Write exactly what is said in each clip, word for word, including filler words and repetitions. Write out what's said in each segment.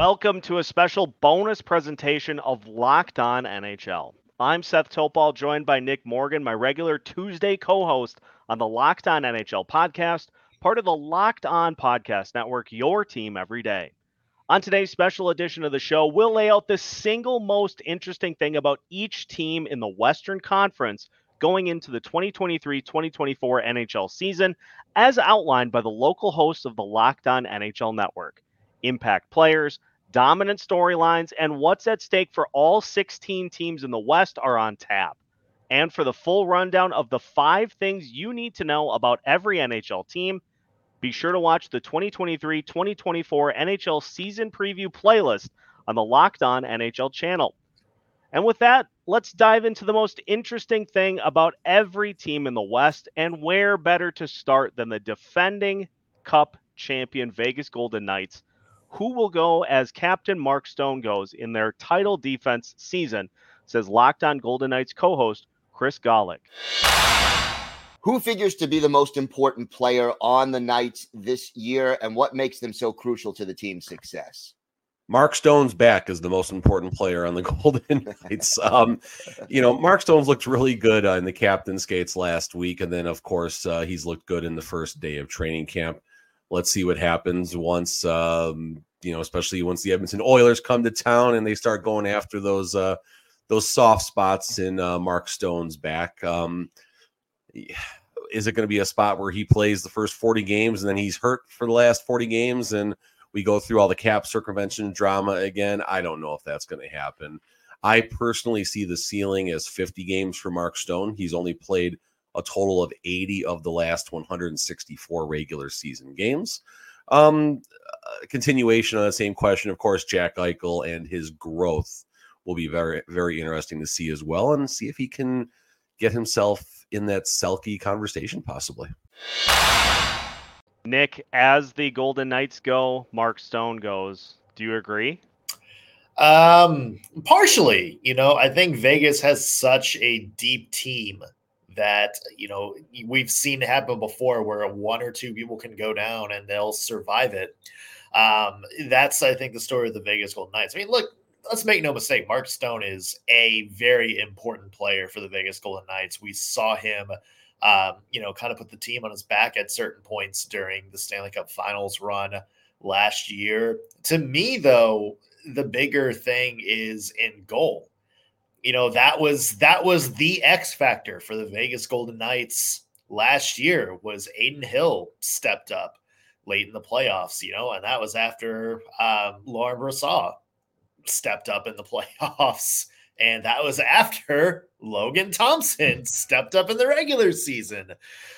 Welcome to a special bonus presentation of Locked On N H L. I'm Seth Topal, joined by Nick Morgan, my regular Tuesday co-host on the Locked On N H L podcast, part of the Locked On Podcast Network, your team every day. On today's special edition of the show, we'll lay out the single most interesting thing about each team in the Western Conference going into the twenty twenty-three twenty twenty-four N H L season, as outlined by the local hosts of the Locked On N H L Network. Impact players, dominant storylines, and what's at stake for all sixteen teams in the West are on tap. And for the full rundown of the five things you need to know about every N H L team, be sure to watch the twenty twenty-three twenty twenty-four N H L season preview playlist on the Locked On N H L channel. And with that, let's dive into the most interesting thing about every team in the West, and where better to start than the defending Cup champion Vegas Golden Knights, who will go as Captain Mark Stone goes in their title defense season, says Locked On Golden Knights co-host Chris Gallick. Who figures to be the most important player on the Knights this year, and what makes them so crucial to the team's success? Mark Stone's back is the most important player on the Golden Knights. Um, you know, Mark Stone's looked really good uh, in the captain skates last week. And then, of course, uh, he's looked good in the first day of training camp. Let's see what happens once, um, you know, especially once the Edmonton Oilers come to town and they start going after those uh, those soft spots in uh, Mark Stone's back. Um, is it going to be a spot where he plays the first forty games and then he's hurt for the last forty games and we go through all the cap circumvention drama again? I don't know if that's going to happen. I personally see the ceiling as fifty games for Mark Stone. He's only played a total of eighty of the last one hundred sixty-four regular season games. Um, continuation on the same question, of course, Jack Eichel and his growth will be very, very interesting to see as well, and see if he can get himself in that Selke conversation possibly. Nick, as the Golden Knights go, Mark Stone goes. Do you agree? Um, partially. You know, I think Vegas has such a deep team that, you know, we've seen happen before where one or two people can go down and they'll survive it. Um, that's, I think, the story of the Vegas Golden Knights. I mean, look, let's make no mistake. Mark Stone is a very important player for the Vegas Golden Knights. We saw him Um, you know, kind of put the team on his back at certain points during the Stanley Cup Finals run last year. To me, though, the bigger thing is in goal. You know, that was that was the X factor for the Vegas Golden Knights last year, was Adin Hill stepped up late in the playoffs, you know, and that was after um, Laurent Brossoit stepped up in the playoffs. And that was after Logan Thompson stepped up in the regular season.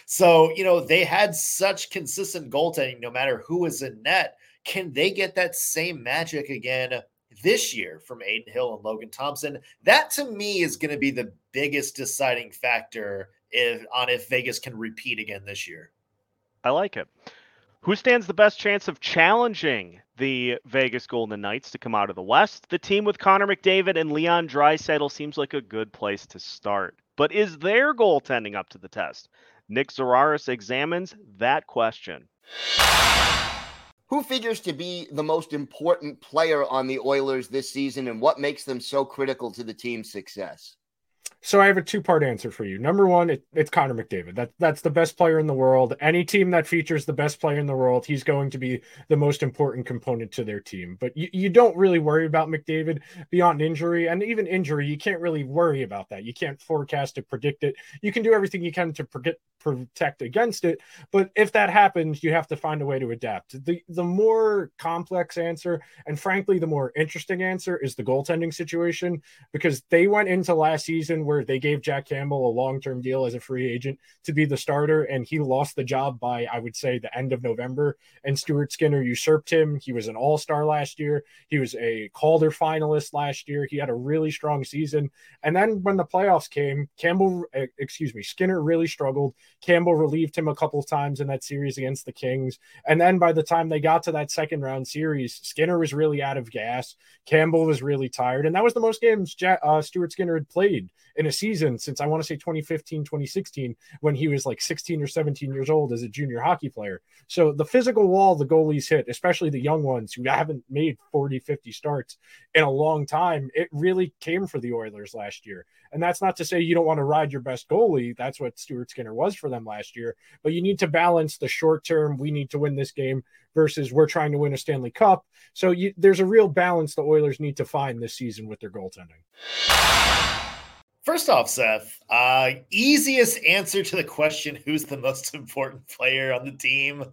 So, you know, they had such consistent goaltending, no matter who was in net. Can they get that same magic again this year from Adin Hill and Logan Thompson? That, to me, is going to be the biggest deciding factor if, on if Vegas can repeat again this year. I like it. Who stands the best chance of challenging the Vegas Golden Knights to come out of the West? The team with Connor McDavid and Leon Draisaitl seems like a good place to start. But is their goaltending up to the test? Nick Zararis examines that question. Who figures to be the most important player on the Oilers this season, and what makes them so critical to the team's success? So I have a two-part answer for you. Number one, it, it's Connor McDavid. That, that's the best player in the world. Any team that features the best player in the world, he's going to be the most important component to their team. But you, you don't really worry about McDavid beyond injury. And even injury, you can't really worry about that. You can't forecast it, predict it. You can do everything you can to predict, protect against it, but if that happens, you have to find a way to adapt. The the more complex answer, and frankly the more interesting answer, is the goaltending situation, because they went into last season where they gave Jack Campbell a long-term deal as a free agent to be the starter, and he lost the job by, I would say, the end of November, and Stuart Skinner usurped him. He was an all-star last year. He was a Calder finalist last year. He had a really strong season, and then when the playoffs came, Campbell, excuse me, Skinner really struggled. Campbell relieved him a couple of times in that series against the Kings. And then by the time they got to that second round series, Skinner was really out of gas. Campbell was really tired. And that was the most games Jack, uh, Stuart Skinner had played in a season since I want to say twenty fifteen, twenty sixteen, when he was like sixteen or seventeen years old as a junior hockey player. So the physical wall the goalies hit, especially the young ones who haven't made forty, fifty starts in a long time, it really came for the Oilers last year. And that's not to say you don't want to ride your best goalie. That's what Stuart Skinner was for them last year. But you need to balance the short term, we need to win this game, versus we're trying to win a Stanley Cup. So you, there's a real balance the Oilers need to find this season with their goaltending. First off, Seth, uh, easiest answer to the question, who's the most important player on the team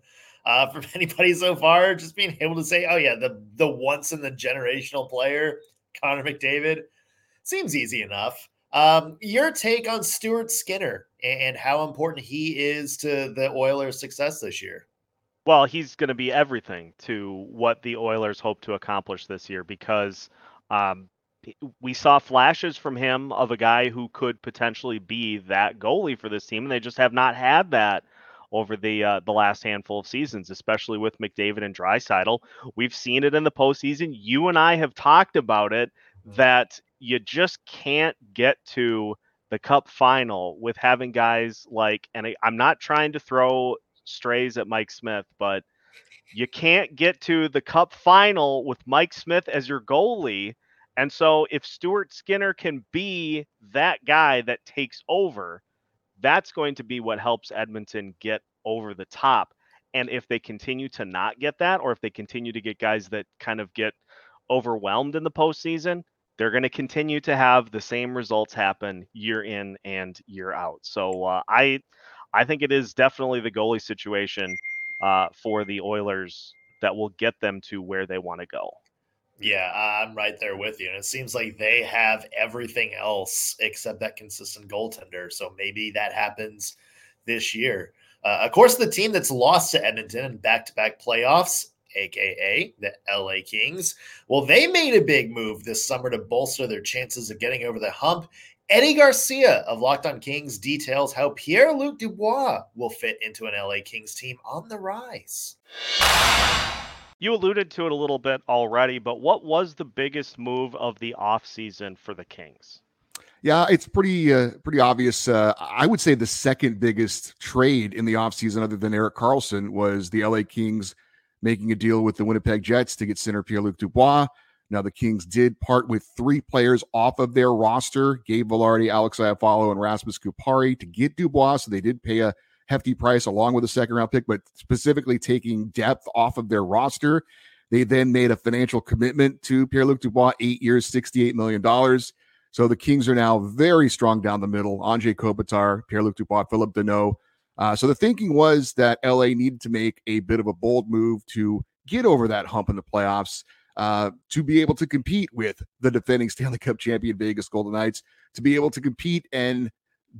uh, from anybody so far? Just being able to say, oh yeah, the, the once-in-the-generational player, Connor McDavid. Seems easy enough. Um, your take on Stuart Skinner and how important he is to the Oilers' success this year? Well, he's going to be everything to what the Oilers hope to accomplish this year, because um, we saw flashes from him of a guy who could potentially be that goalie for this team, and they just have not had that over the uh, the last handful of seasons, especially with McDavid and Draisaitl. We've seen it in the postseason. You and I have talked about it, that you just can't get to the Cup final with having guys like, and I, I'm not trying to throw strays at Mike Smith, but you can't get to the Cup final with Mike Smith as your goalie. And so if Stuart Skinner can be that guy that takes over, that's going to be what helps Edmonton get over the top. And if they continue to not get that, or if they continue to get guys that kind of get overwhelmed in the postseason, they're going to continue to have the same results happen year in and year out. So uh, I I think it is definitely the goalie situation uh, for the Oilers that will get them to where they want to go. Yeah, I'm right there with you. And it seems like they have everything else except that consistent goaltender. So maybe that happens this year. Uh, of course, the team that's lost to Edmonton in back-to-back playoffs, a k a the L A Kings, well, they made a big move this summer to bolster their chances of getting over the hump. Eddie Garcia of Locked On Kings details how Pierre-Luc Dubois will fit into an L A Kings team on the rise. You alluded to it a little bit already, but what was the biggest move of the offseason for the Kings? Yeah, it's pretty uh, pretty obvious. Uh, I would say the second biggest trade in the offseason other than Erik Karlsson was the L A Kings making a deal with the Winnipeg Jets to get center Pierre-Luc Dubois. Now, the Kings did part with three players off of their roster, Gabe Velarde, Alex Iafallo, and Rasmus Kupari, to get Dubois. So they did pay a hefty price along with a second-round pick, but specifically taking depth off of their roster. They then made a financial commitment to Pierre-Luc Dubois, eight years, sixty-eight million dollars. So the Kings are now very strong down the middle. Andrei Kopitar, Pierre-Luc Dubois, Philip Deneau. Uh, so the thinking was that L A needed to make a bit of a bold move to get over that hump in the playoffs, Uh, to be able to compete with the defending Stanley Cup champion Vegas Golden Knights, to be able to compete and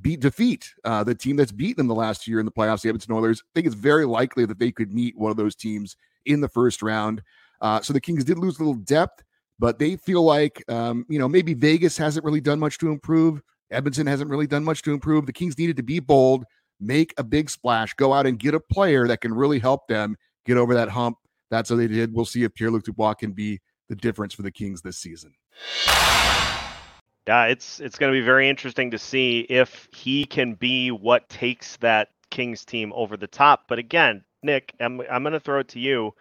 beat defeat uh, the team that's beaten them the last year in the playoffs, the Edmonton Oilers. I think it's very likely that they could meet one of those teams in the first round. Uh, so the Kings did lose a little depth, but they feel like, um, you know, maybe Vegas hasn't really done much to improve. Edmonton hasn't really done much to improve. The Kings needed to be bold, make a big splash, go out and get a player that can really help them get over that hump. That's what they did. We'll see if Pierre-Luc Dubois can be the difference for the Kings this season. Yeah, it's it's going to be very interesting to see if he can be what takes that Kings team over the top. But again, Nick, I'm I'm going to throw it to you.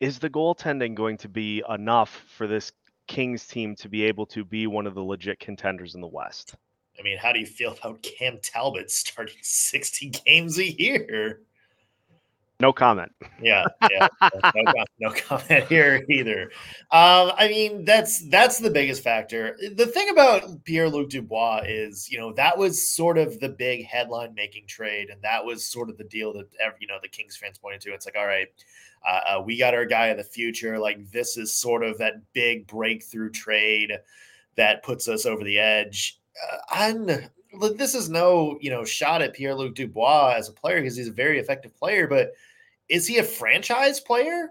Is the goaltending going to be enough for this Kings team to be able to be one of the legit contenders in the West? I mean, how do you feel about Cam Talbot starting sixty games a year? No comment. Yeah, yeah. No, no, no comment here either. Um, I mean, that's that's the biggest factor. The thing about Pierre-Luc Dubois is, you know, that was sort of the big headline-making trade, and that was sort of the deal that, you know, the Kings fans pointed to. It's like, all right, uh, uh, we got our guy in the future. Like, this is sort of that big breakthrough trade that puts us over the edge. Uh, I'm this is no, you know, shot at Pierre-Luc Dubois as a player, because he's a very effective player, but is he a franchise player?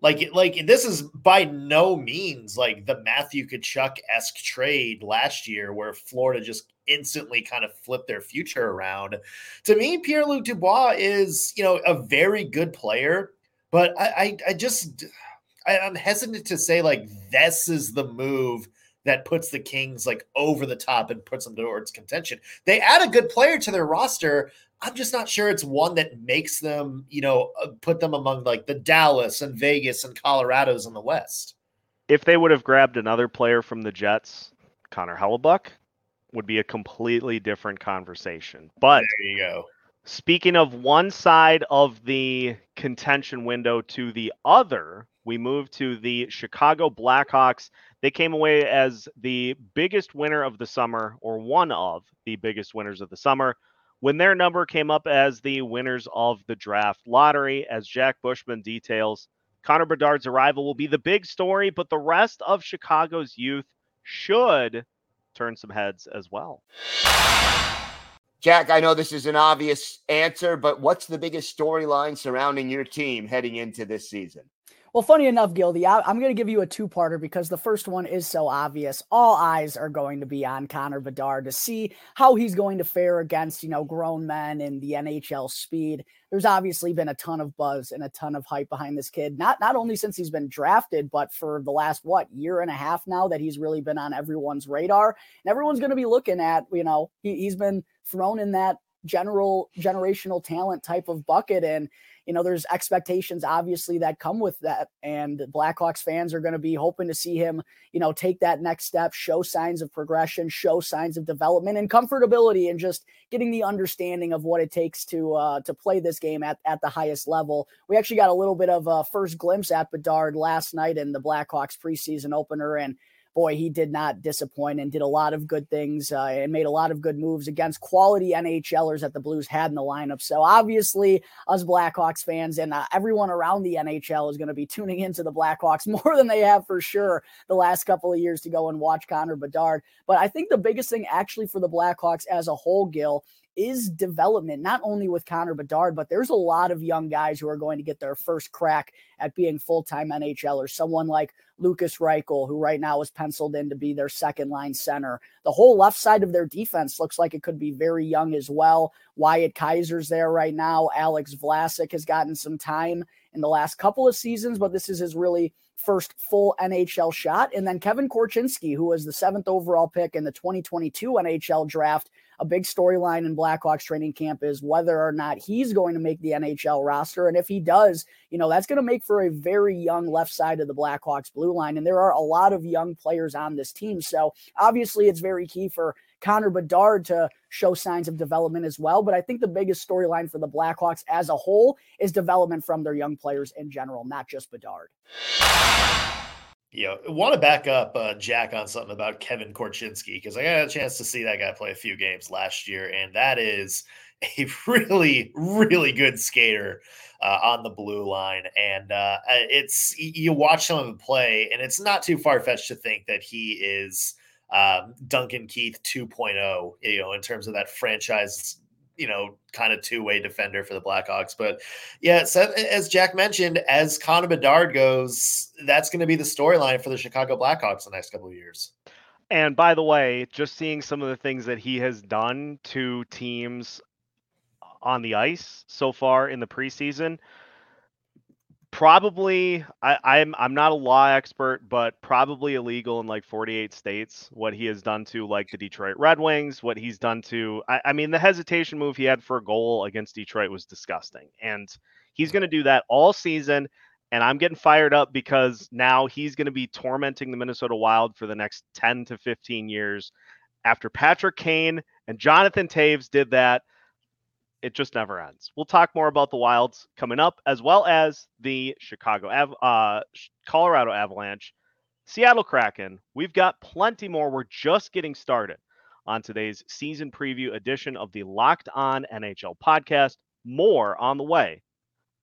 Like, like this is by no means like the Matthew Tkachuk-esque trade last year where Florida just instantly kind of flipped their future around. To me, Pierre-Luc Dubois is, you know, a very good player, but I, I, I just, I, I'm hesitant to say like this is the move that puts the Kings like over the top and puts them towards contention. They add a good player to their roster. I'm just not sure it's one that makes them, you know, put them among like the Dallas and Vegas and Colorados in the West. If they would have grabbed another player from the Jets, Connor Hellebuck would be a completely different conversation. But there you go. Speaking of one side of the contention window to the other, we move to the Chicago Blackhawks. They came away as the biggest winner of the summer, or one of the biggest winners of the summer, when their number came up as the winners of the draft lottery. As Jack Bushman details, Connor Bedard's arrival will be the big story, but the rest of Chicago's youth should turn some heads as well. Jack, I know this is an obvious answer, but what's the biggest storyline surrounding your team heading into this season? Well, funny enough, Gildy, I, I'm going to give you a two-parter because the first one is so obvious. All eyes are going to be on Connor Bedard to see how he's going to fare against, you know, grown men in the N H L speed. There's obviously been a ton of buzz and a ton of hype behind this kid, not not only since he's been drafted, but for the last, what, year and a half now that he's really been on everyone's radar. And everyone's going to be looking at, you know, he, he's been thrown in that general generational talent type of bucket. And, you know, there's expectations obviously that come with that. And Blackhawks fans are going to be hoping to see him, you know, take that next step, show signs of progression, show signs of development and comfortability, and just getting the understanding of what it takes to, uh, to play this game at, at the highest level. We actually got a little bit of a first glimpse at Bedard last night in the Blackhawks preseason opener, and boy, he did not disappoint and did a lot of good things uh, and made a lot of good moves against quality N H Lers that the Blues had in the lineup. So obviously us Blackhawks fans and uh, everyone around the N H L is going to be tuning into the Blackhawks more than they have for sure the last couple of years to go and watch Connor Bedard. But I think the biggest thing actually for the Blackhawks as a whole, Gil, is development, not only with Connor Bedard, but there's a lot of young guys who are going to get their first crack at being full-time N H Lers. Someone like Lucas Reichel, who right now is penciled in to be their second-line center. The whole left side of their defense looks like it could be very young as well. Wyatt Kaiser's there right now. Alex Vlasic has gotten some time in the last couple of seasons, but this is his really first full N H L shot. And then Kevin Korchinski, who was the seventh overall pick in the twenty twenty-two N H L draft. A big storyline in Blackhawks training camp is whether or not he's going to make the N H L roster. And if he does, you know, that's going to make for a very young left side of the Blackhawks blue line. And there are a lot of young players on this team. So obviously it's very key for Connor Bedard to show signs of development as well. But I think the biggest storyline for the Blackhawks as a whole is development from their young players in general, not just Bedard. Yeah, I want to back up uh, Jack on something about Kevin Korchinski, because I got a chance to see that guy play a few games last year, and that is a really, really good skater uh, on the blue line. And uh, it's you watch him play, and it's not too far-fetched to think that he is um, Duncan Keith two point oh, you know, in terms of that franchise, you know, kind of two-way defender for the Blackhawks. But yeah, Seth, as Jack mentioned, as Connor Bedard goes, that's going to be the storyline for the Chicago Blackhawks the next couple of years. And by the way, just seeing some of the things that he has done to teams on the ice so far in the preseason, probably I, I'm, I'm not a law expert, but probably illegal in like forty-eight states, what he has done to like the Detroit Red Wings, what he's done to, I, I mean, the hesitation move he had for a goal against Detroit was disgusting. And he's going to do that all season. And I'm getting fired up because now he's going to be tormenting the Minnesota Wild for the next ten to fifteen years. After Patrick Kane and Jonathan Toews did that, it just never ends. We'll talk more about the Wilds coming up, as well as the Chicago, uh, Colorado Avalanche, Seattle Kraken. We've got plenty more. We're just getting started on today's season preview edition of the Locked On N H L podcast. More on the way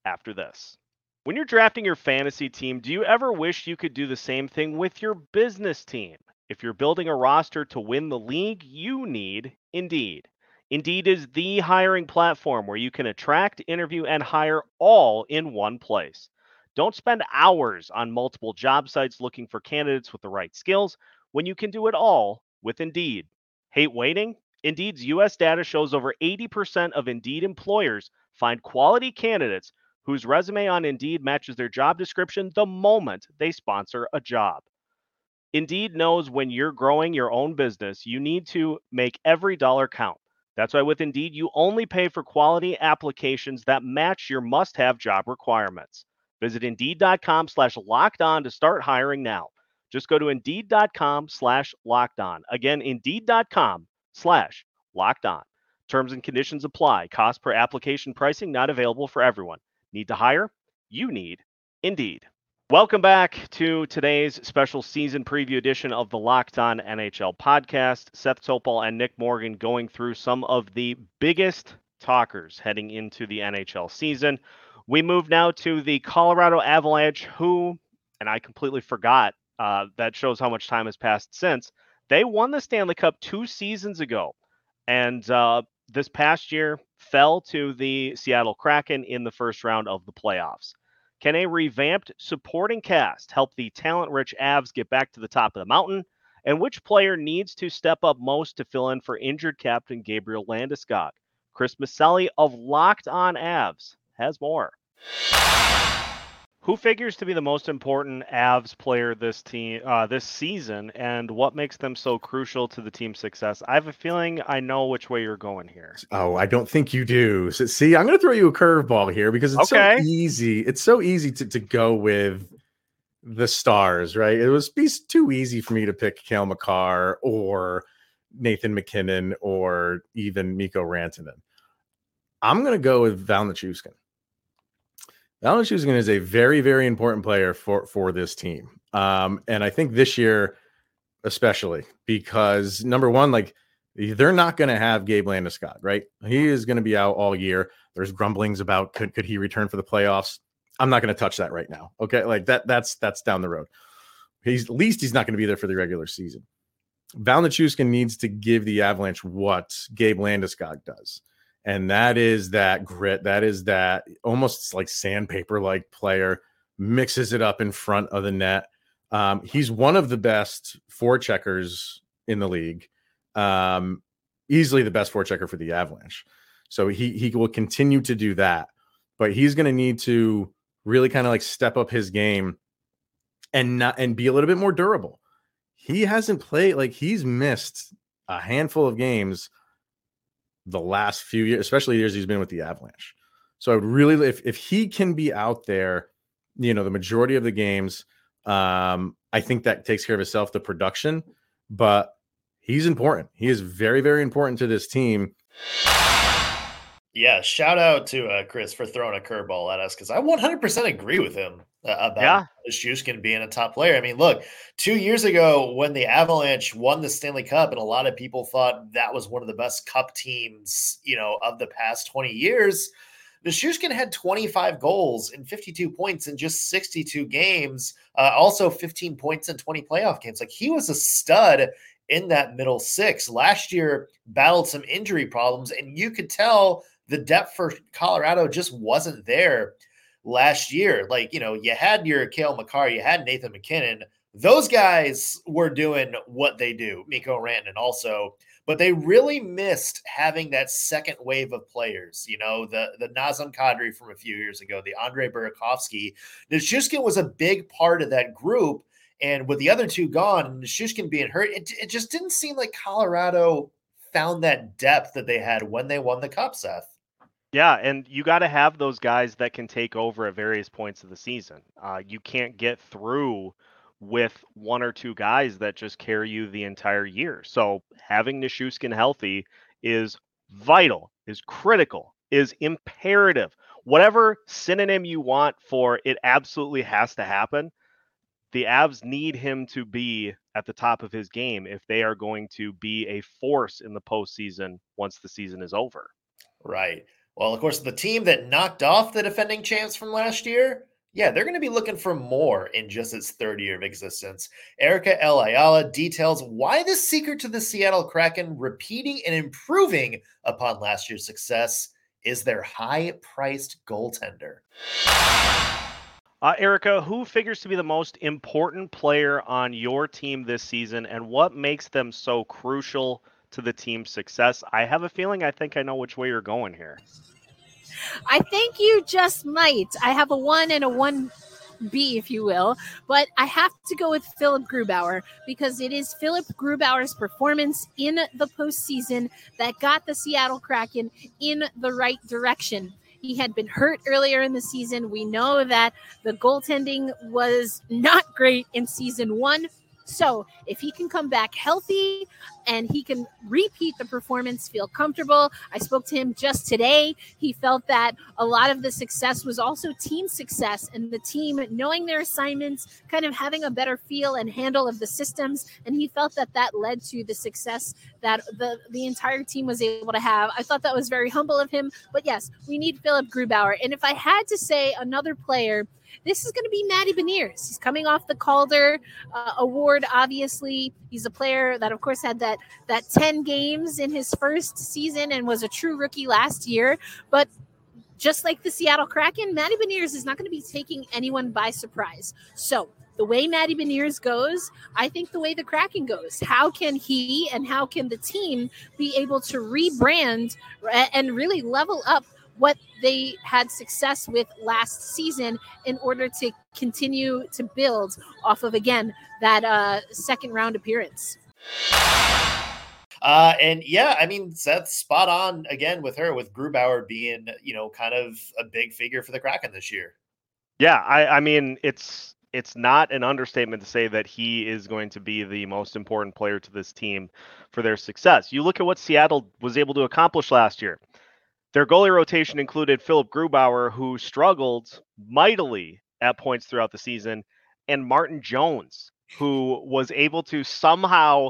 after this. When you're drafting your fantasy team, do you ever wish you could do the same thing with your business team? If you're building a roster to win the league, you need Indeed. Indeed is the hiring platform where you can attract, interview, and hire all in one place. Don't spend hours on multiple job sites looking for candidates with the right skills when you can do it all with Indeed. Hate waiting? Indeed's U S data shows over eighty percent of Indeed employers find quality candidates whose resume on Indeed matches their job description the moment they sponsor a job. Indeed knows when you're growing your own business, you need to make every dollar count. That's why with Indeed, you only pay for quality applications that match your must-have job requirements. Visit Indeed.com slash locked on to start hiring now. Just go to Indeed.com slash locked on. Again, Indeed.com slash locked on. Terms and conditions apply. Cost per application pricing not available for everyone. Need to hire? You need Indeed. Welcome back to today's special season preview edition of the Locked On N H L podcast. Seth Topal and Nick Morgan going through some of the biggest talkers heading into the N H L season. We move now to the Colorado Avalanche, who, and I completely forgot, uh, that shows how much time has passed since, they won the Stanley Cup two seasons ago. And uh, this past year fell to the Seattle Kraken in the first round of the playoffs. Can a revamped supporting cast help the talent-rich Avs get back to the top of the mountain? And which player needs to step up most to fill in for injured captain Gabriel Landeskog? Chris Maselli of Locked On Avs has more. Who figures to be the most important Avs player this team uh, this season, and what makes them so crucial to the team's success? I have a feeling I know which way you're going here. Oh, I don't think you do. So, see, I'm going to throw you a curveball here because it's okay. so easy. It's so easy to, to go with the Stars, right? It was be too easy for me to pick Cale Makar or Nathan MacKinnon or even Mikko Rantanen. I'm going to go with Valeri Nichushkin. Valeri Nichushkin is a very, very important player for, for this team. Um, and I think this year, especially because number one, like they're not going to have Gabe Landeskog, right? He is going to be out all year. There's grumblings about could, could he return for the playoffs? I'm not going to touch that right now. Okay. Like that, that's, that's down the road. He's at least he's not going to be there for the regular season. Valeri Nichushkin needs to give the Avalanche what Gabe Landeskog does. And that is that grit. That is that almost like sandpaper-like player, mixes it up in front of the net. Um, he's one of the best forecheckers in the league. Um, easily the best forechecker for the Avalanche. So he he will continue to do that. But he's going to need to really kind of like step up his game and not, and be a little bit more durable. He hasn't played, like he's missed a handful of games the last few years, especially years he's been with the Avalanche. So I would really, if if he can be out there, you know, the majority of the games, um, I think that takes care of itself, the production, but he's important. He is very, very important to this team. Yeah. Shout out to uh, Chris for throwing a curveball at us, because I one hundred percent agree with him uh, about yeah. Nichushkin being a top player. I mean, look, two years ago when the Avalanche won the Stanley Cup, and a lot of people thought that was one of the best Cup teams, you know, of the past twenty years, Nichushkin had twenty-five goals and fifty-two points in just sixty-two games, uh, also fifteen points in twenty playoff games. Like he was a stud in that middle six. Last year battled some injury problems, and you could tell the depth for Colorado just wasn't there last year. Like, you know, you had your Cale Makar, you had Nathan MacKinnon. Those guys were doing what they do, Mikko Rantanen also, but they really missed having that second wave of players. You know, the, the Nazem Kadri from a few years ago, the Andre Burakovsky. Nichushkin was a big part of that group. And with the other two gone and Nichushkin being hurt, it, it just didn't seem like Colorado found that depth that they had when they won the Cup, Seth. Yeah, and you got to have those guys that can take over at various points of the season. Uh, you can't get through with one or two guys that just carry you the entire year. So having Nichushkin healthy is vital, is critical, is imperative. Whatever synonym you want for it absolutely has to happen, the Avs need him to be at the top of his game if they are going to be a force in the postseason once the season is over. Right. Well, of course, the team that knocked off the defending champs from last year, yeah, they're going to be looking for more in just its third year of existence. Erica El Ayala details why the secret to the Seattle Kraken repeating and improving upon last year's success is their high-priced goaltender. Uh, Erica, who figures to be the most important player on your team this season, and what makes them so crucial to the team's success? I have a feeling I think I know which way you're going here. I think you just might. I have a one and a one be, if you will. But I have to go with Philip Grubauer, because it is Philip Grubauer's performance in the postseason that got the Seattle Kraken in the right direction. He had been hurt earlier in the season. We know that the goaltending was not great in season one. So if he can come back healthy and he can repeat the performance, feel comfortable. I spoke to him just today. He felt that a lot of the success was also team success, and the team knowing their assignments, kind of having a better feel and handle of the systems. And he felt that that led to the success that the, the entire team was able to have. I thought that was very humble of him. But yes, we need Philip Grubauer. And if I had to say another player, this is going to be Matty Beniers. He's coming off the Calder uh, Award, obviously. He's a player that, of course, had that that ten games in his first season and was a true rookie last year. But just like the Seattle Kraken, Matty Beniers is not going to be taking anyone by surprise. So the way Matty Beniers goes, I think the way the Kraken goes. How can he and how can the team be able to rebrand and really level up what they had success with last season in order to continue to build off of, again, that uh, second round appearance? Uh, and yeah, I mean, Seth's spot on again with her, with Grubauer being, you know, kind of a big figure for the Kraken this year. Yeah. I, I mean, it's, it's not an understatement to say that he is going to be the most important player to this team for their success. You look at what Seattle was able to accomplish last year. Their goalie rotation included Philip Grubauer, who struggled mightily at points throughout the season, and Martin Jones, who was able to somehow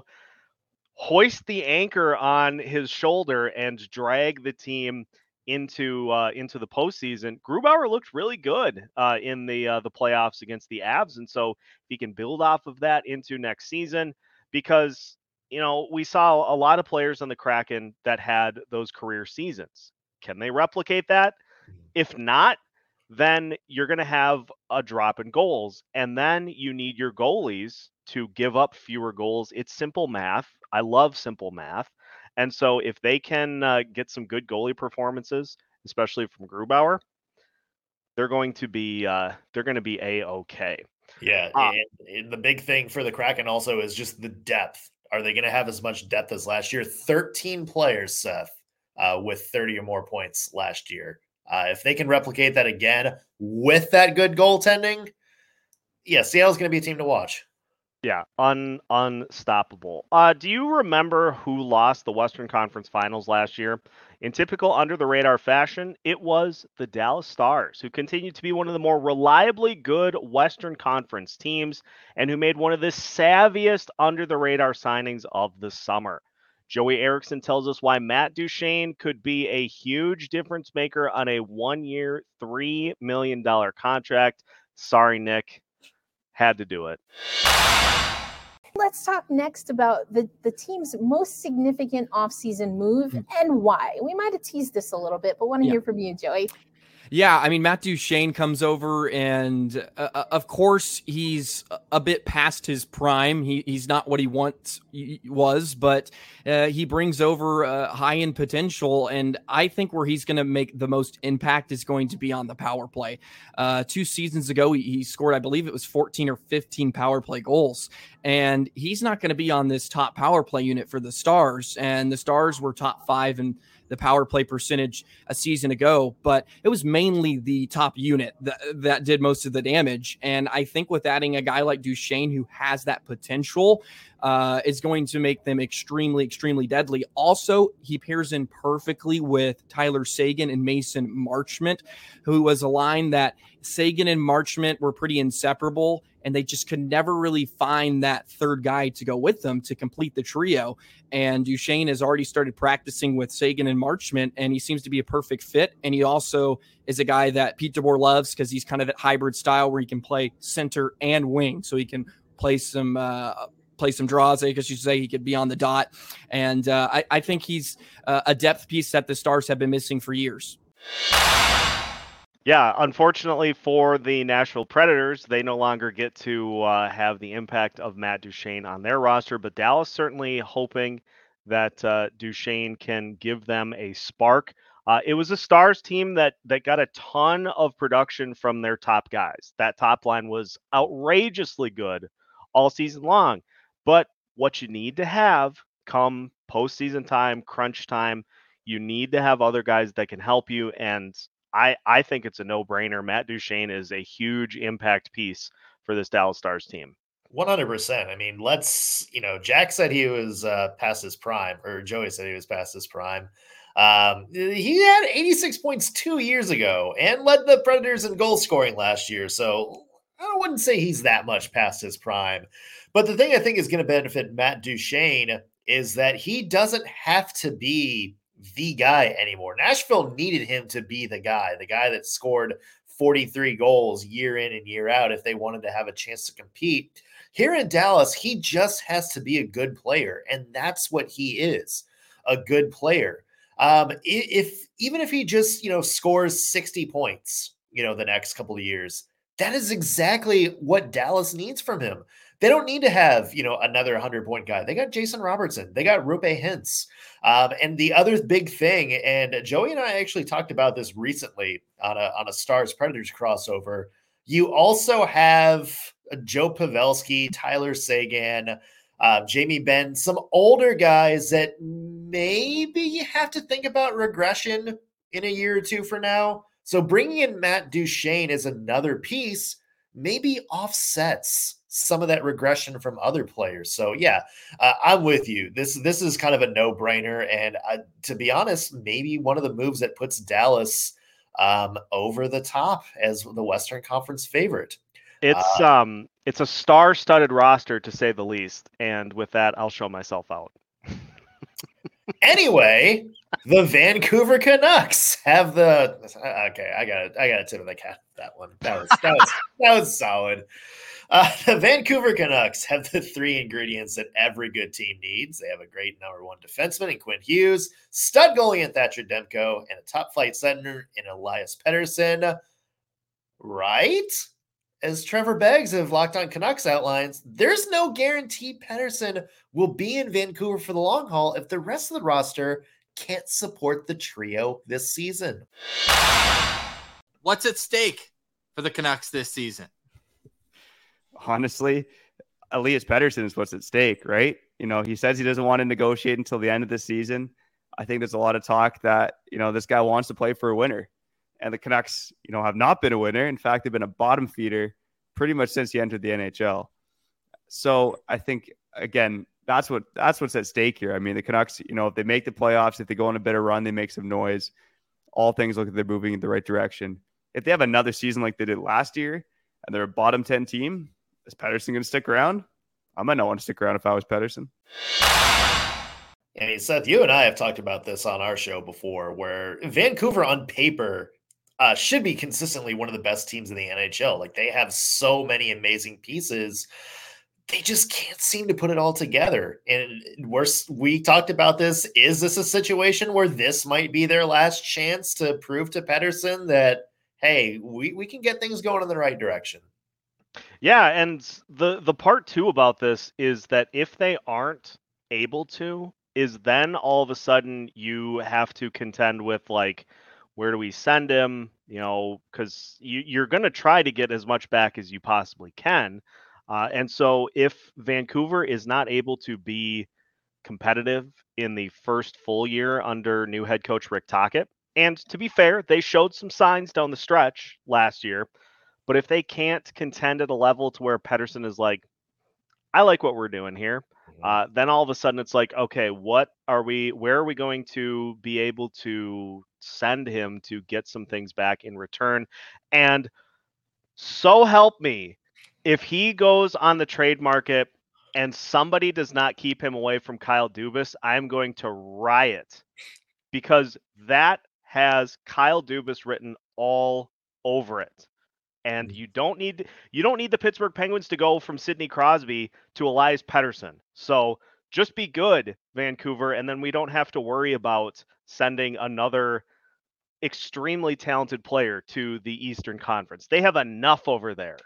hoist the anchor on his shoulder and drag the team into uh, into the postseason. Grubauer looked really good uh, in the uh, the playoffs against the Avs, and so he can build off of that into next season, because, you know, we saw a lot of players on the Kraken that had those career seasons. Can they replicate that? If not, then you're going to have a drop in goals, and then you need your goalies to give up fewer goals. It's simple math. I love simple math. And so if they can uh, get some good goalie performances, especially from Grubauer, they're going to be uh, they're going to be A-OK. Yeah. Uh, and, and the big thing for the Kraken also is just the depth. Are they going to have as much depth as last year? thirteen players, Seth. Uh, with thirty or more points last year. Uh, if they can replicate that again with that good goaltending, yeah, Seattle's going to be a team to watch. Yeah, un- unstoppable. Uh, do you remember who lost the Western Conference Finals last year? In typical under-the-radar fashion, it was the Dallas Stars, who continued to be one of the more reliably good Western Conference teams and who made one of the savviest under-the-radar signings of the summer. Joey Erickson tells us why Matt Duchene could be a huge difference maker on a one-year, three million dollars contract. Sorry, Nick. Had to do it. Let's talk next about the, the team's most significant offseason move mm-hmm. and why. We might have teased this a little bit, but want to yeah. hear from you, Joey. Yeah, I mean, Matt Duchene comes over, and uh, of course, he's a bit past his prime. He, he's not what he once was, but uh, he brings over uh, high-end potential, and I think where he's going to make the most impact is going to be on the power play. Uh, two seasons ago, he, he scored, I believe it was fourteen or fifteen power play goals, and he's not going to be on this top power play unit for the Stars, and the Stars were top five in the power play percentage a season ago, but it was mainly the top unit that, that did most of the damage. And I think with adding a guy like Duchene, who has that potential, uh, is going to make them extremely, extremely deadly. Also, he pairs in perfectly with Tyler Seguin and Mason Marchment, who was a line that Seguin and Marchment were pretty inseparable, and they just could never really find that third guy to go with them to complete the trio. And Duchene has already started practicing with Seguin and Marchment, and he seems to be a perfect fit. And he also is a guy that Pete DeBoer loves, because he's kind of that hybrid style where he can play center and wing. So he can play some uh, play some draws, I guess you say. He could be on the dot. And uh, I, I think he's uh, a depth piece that the Stars have been missing for years. Yeah, unfortunately for the Nashville Predators, they no longer get to uh, have the impact of Matt Duchene on their roster, but Dallas certainly hoping that uh, Duchene can give them a spark Uh, it was a Stars team that that got a ton of production from their top guys. That top line was outrageously good all season long. But what you need to have come postseason time, crunch time, you need to have other guys that can help you. And I, I think it's a no-brainer. Matt Duchene is a huge impact piece for this Dallas Stars team. one hundred percent. I mean, let's, you know, Jack said he was uh, past his prime, or Joey said he was past his prime. Um, he had eighty-six points two years ago and led the Predators in goal scoring last year. So I wouldn't say he's that much past his prime. But the thing I think is going to benefit Matt Duchene is that he doesn't have to be the guy anymore. Nashville needed him to be the guy, the guy that scored forty-three goals year in and year out if they wanted to have a chance to compete. Here in Dallas, he just has to be a good player, and that's what he is, a good player. Um, if even if he just, you know, scores sixty points, you know, the next couple of years, that is exactly what Dallas needs from him. They don't need to have, you know, another hundred-point guy. They got Jason Robertson. They got Rupe Hintz. Um, and the other big thing, and Joey and I actually talked about this recently on a, on a Stars-Predators crossover, you also have Joe Pavelski, Tyler Seguin, uh, Jamie Benn, some older guys that maybe you have to think about regression in a year or two for now. So bringing in Matt Duchene as another piece maybe offsets some of that regression from other players. So yeah, uh, I'm with you. This, this is kind of a no brainer. And uh, to be honest, maybe one of the moves that puts Dallas um, over the top as the Western Conference favorite. It's, uh, um, it's a star studded roster to say the least. And with that, I'll show myself out. Anyway, the Vancouver Canucks have the, okay, I got it. I got a tip of the cap. That one, that was, that was, that was solid. Uh, the Vancouver Canucks have the three ingredients that every good team needs. They have a great number one defenseman in Quinn Hughes, stud goalie in Thatcher Demko, and a top flight center in Elias Pettersson. Right? As Trevor Beggs of Locked On Canucks outlines, there's no guarantee Pettersson will be in Vancouver for the long haul if the rest of the roster can't support the trio this season. What's at stake for the Canucks this season? Honestly, Elias Pettersson is what's at stake, right? You know, he says he doesn't want to negotiate until the end of the season. I think there's a lot of talk that, you know, this guy wants to play for a winner. And the Canucks, you know, have not been a winner. In fact, they've been a bottom feeder pretty much since he entered the N H L. So I think, again, that's what that's what's at stake here. I mean, the Canucks, you know, if they make the playoffs, if they go on a better run, they make some noise. All things look like they're moving in the right direction. If they have another season like they did last year and they're a bottom ten team, is Pettersson going to stick around? I might not want to stick around if I was Pettersson. I mean, Seth, you and I have talked about this on our show before, where Vancouver on paper uh, should be consistently one of the best teams in the N H L. Like, they have so many amazing pieces. They just can't seem to put it all together. And we're, we talked about this. Is this a situation where this might be their last chance to prove to Pettersson that, hey, we, we can get things going in the right direction? Yeah, and the the part two about this is that if they aren't able to, is then all of a sudden you have to contend with, like, where do we send him? You know, because you, you're going to try to get as much back as you possibly can. Uh, and so if Vancouver is not able to be competitive in the first full year under new head coach Rick Tocchet, and to be fair, they showed some signs down the stretch last year. But if they can't contend at a level to where Pettersson is like, I like what we're doing here, uh, then all of a sudden it's like, okay, what are we, where are we going to be able to send him to get some things back in return? And so help me, if he goes on the trade market and somebody does not keep him away from Kyle Dubas, I'm going to riot, because that has Kyle Dubas written all over it. And you don't need you don't need the Pittsburgh Penguins to go from Sidney Crosby to Elias Pettersson. So just be good, Vancouver, and then we don't have to worry about sending another extremely talented player to the Eastern Conference. They have enough over there.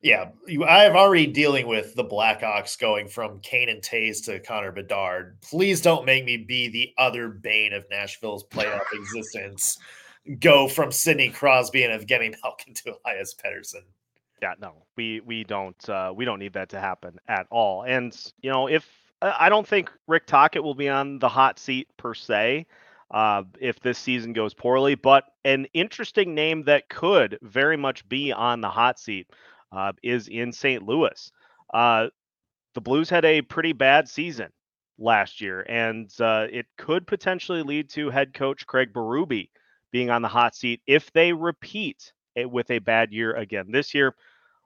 Yeah, I have already dealing with the Blackhawks going from Kane and Tays to Connor Bedard. Please don't make me be the other bane of Nashville's playoff existence. Go from Sidney Crosby and Evgeny Malkin to Elias Pettersson. Yeah, no, we we don't uh, we don't need that to happen at all. And you know, if I don't think Rick Tocchet will be on the hot seat per se. Uh, if this season goes poorly, but an interesting name that could very much be on the hot seat uh, is in Saint Louis. Uh, the Blues had a pretty bad season last year, and uh, it could potentially lead to head coach Craig Berube being on the hot seat if they repeat it with a bad year again this year.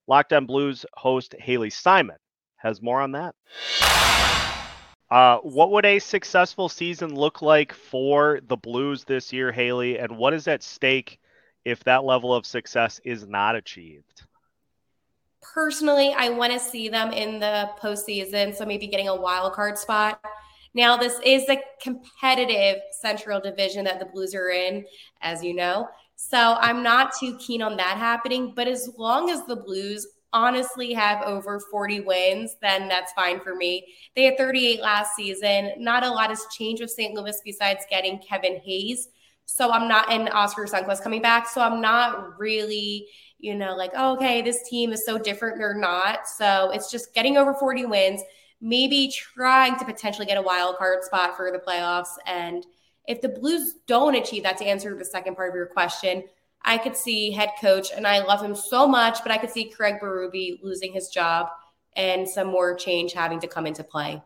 Locked On Blues host Haley Simon has more on that. Uh, what would a successful season look like for the Blues this year, Haley? And what is at stake if that level of success is not achieved? Personally, I want to see them in the postseason, so maybe getting a wild card spot. Now, this is a competitive Central Division that the Blues are in, as you know. So I'm not too keen on that happening. But as long as the Blues honestly have over forty wins, then that's fine for me. They had thirty-eight last season. Not a lot has changed with Saint Louis besides getting Kevin Hayes. So I'm not, and Oscar Sundquist coming back. So I'm not really, you know, like, oh, okay, this team is so different or not. So it's just getting over forty wins, maybe trying to potentially get a wild card spot for the playoffs. And if the Blues don't achieve that, to answer the second part of your question, I could see head coach, and I love him so much, but I could see Craig Berube losing his job and some more change having to come into play.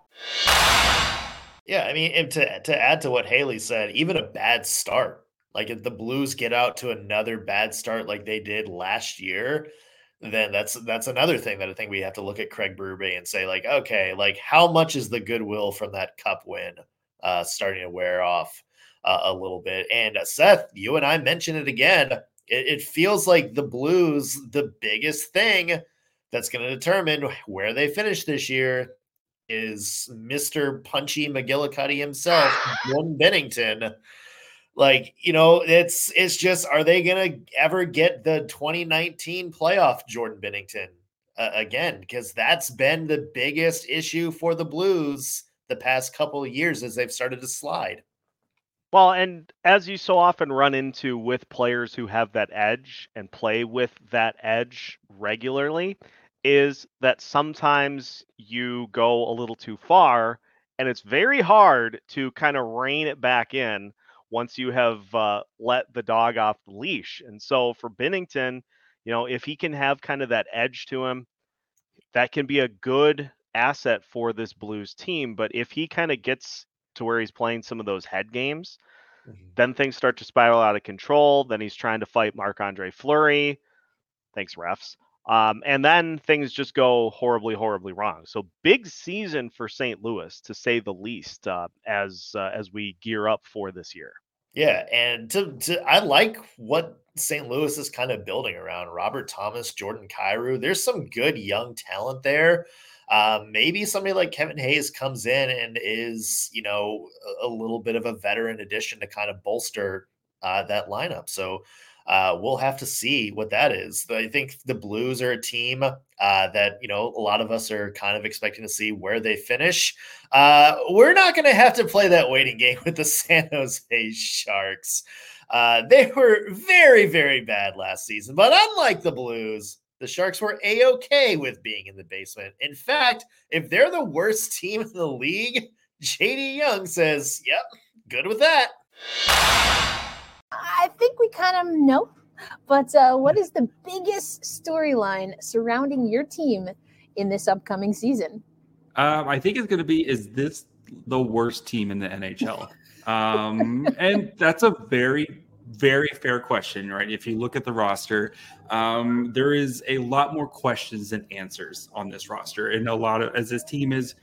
Yeah, I mean, and to, to add to what Haley said, even a bad start, like if the Blues get out to another bad start like they did last year, then that's that's another thing that I think we have to look at Craig Berube and say, like, okay, like how much is the goodwill from that cup win uh, starting to wear off? Uh, a little bit. And uh, Seth, you and I mentioned it again. It, it feels like the Blues, the biggest thing that's going to determine where they finish this year is Mister Punchy McGillicuddy himself, Glenn Binnington. Like, you know, it's, it's just, are they going to ever get the twenty nineteen playoff Jordan Binnington uh, again? Because that's been the biggest issue for the Blues the past couple of years as they've started to slide. Well, and as you so often run into with players who have that edge and play with that edge regularly, is that sometimes you go a little too far, and it's very hard to kind of rein it back in once you have uh, let the dog off the leash. And so for Binnington, you know, if he can have kind of that edge to him, that can be a good asset for this Blues team. But if he kind of gets to where he's playing some of those head games, mm-hmm. then things start to spiral out of control. Then he's trying to fight Marc-Andre Fleury. Thanks, refs. Um, and then things just go horribly, horribly wrong. So big season for Saint Louis, to say the least, uh, as uh, as we gear up for this year. Yeah, and to, to I like what Saint Louis is kind of building around. Robert Thomas, Jordan Kyrou. There's some good young talent there. Uh, maybe somebody like Kevin Hayes comes in and is, you know, a, a little bit of a veteran addition to kind of bolster uh, that lineup. So uh, we'll have to see what that is. I think the Blues are a team uh, that, you know, a lot of us are kind of expecting to see where they finish. Uh, we're not going to have to play that waiting game with the San Jose Sharks. Uh, they were very, very bad last season, but unlike the Blues, the Sharks were A-okay with being in the basement. In fact, if they're the worst team in the league, J D Young says, yep, good with that. I think we kind of know. But uh, what is the biggest storyline surrounding your team in this upcoming season? Um, I think it's going to be, is this the worst team in the N H L? um, and that's a very... very fair question, right? If you look at the roster, um, there is a lot more questions than answers on this roster. And a lot of, as this team is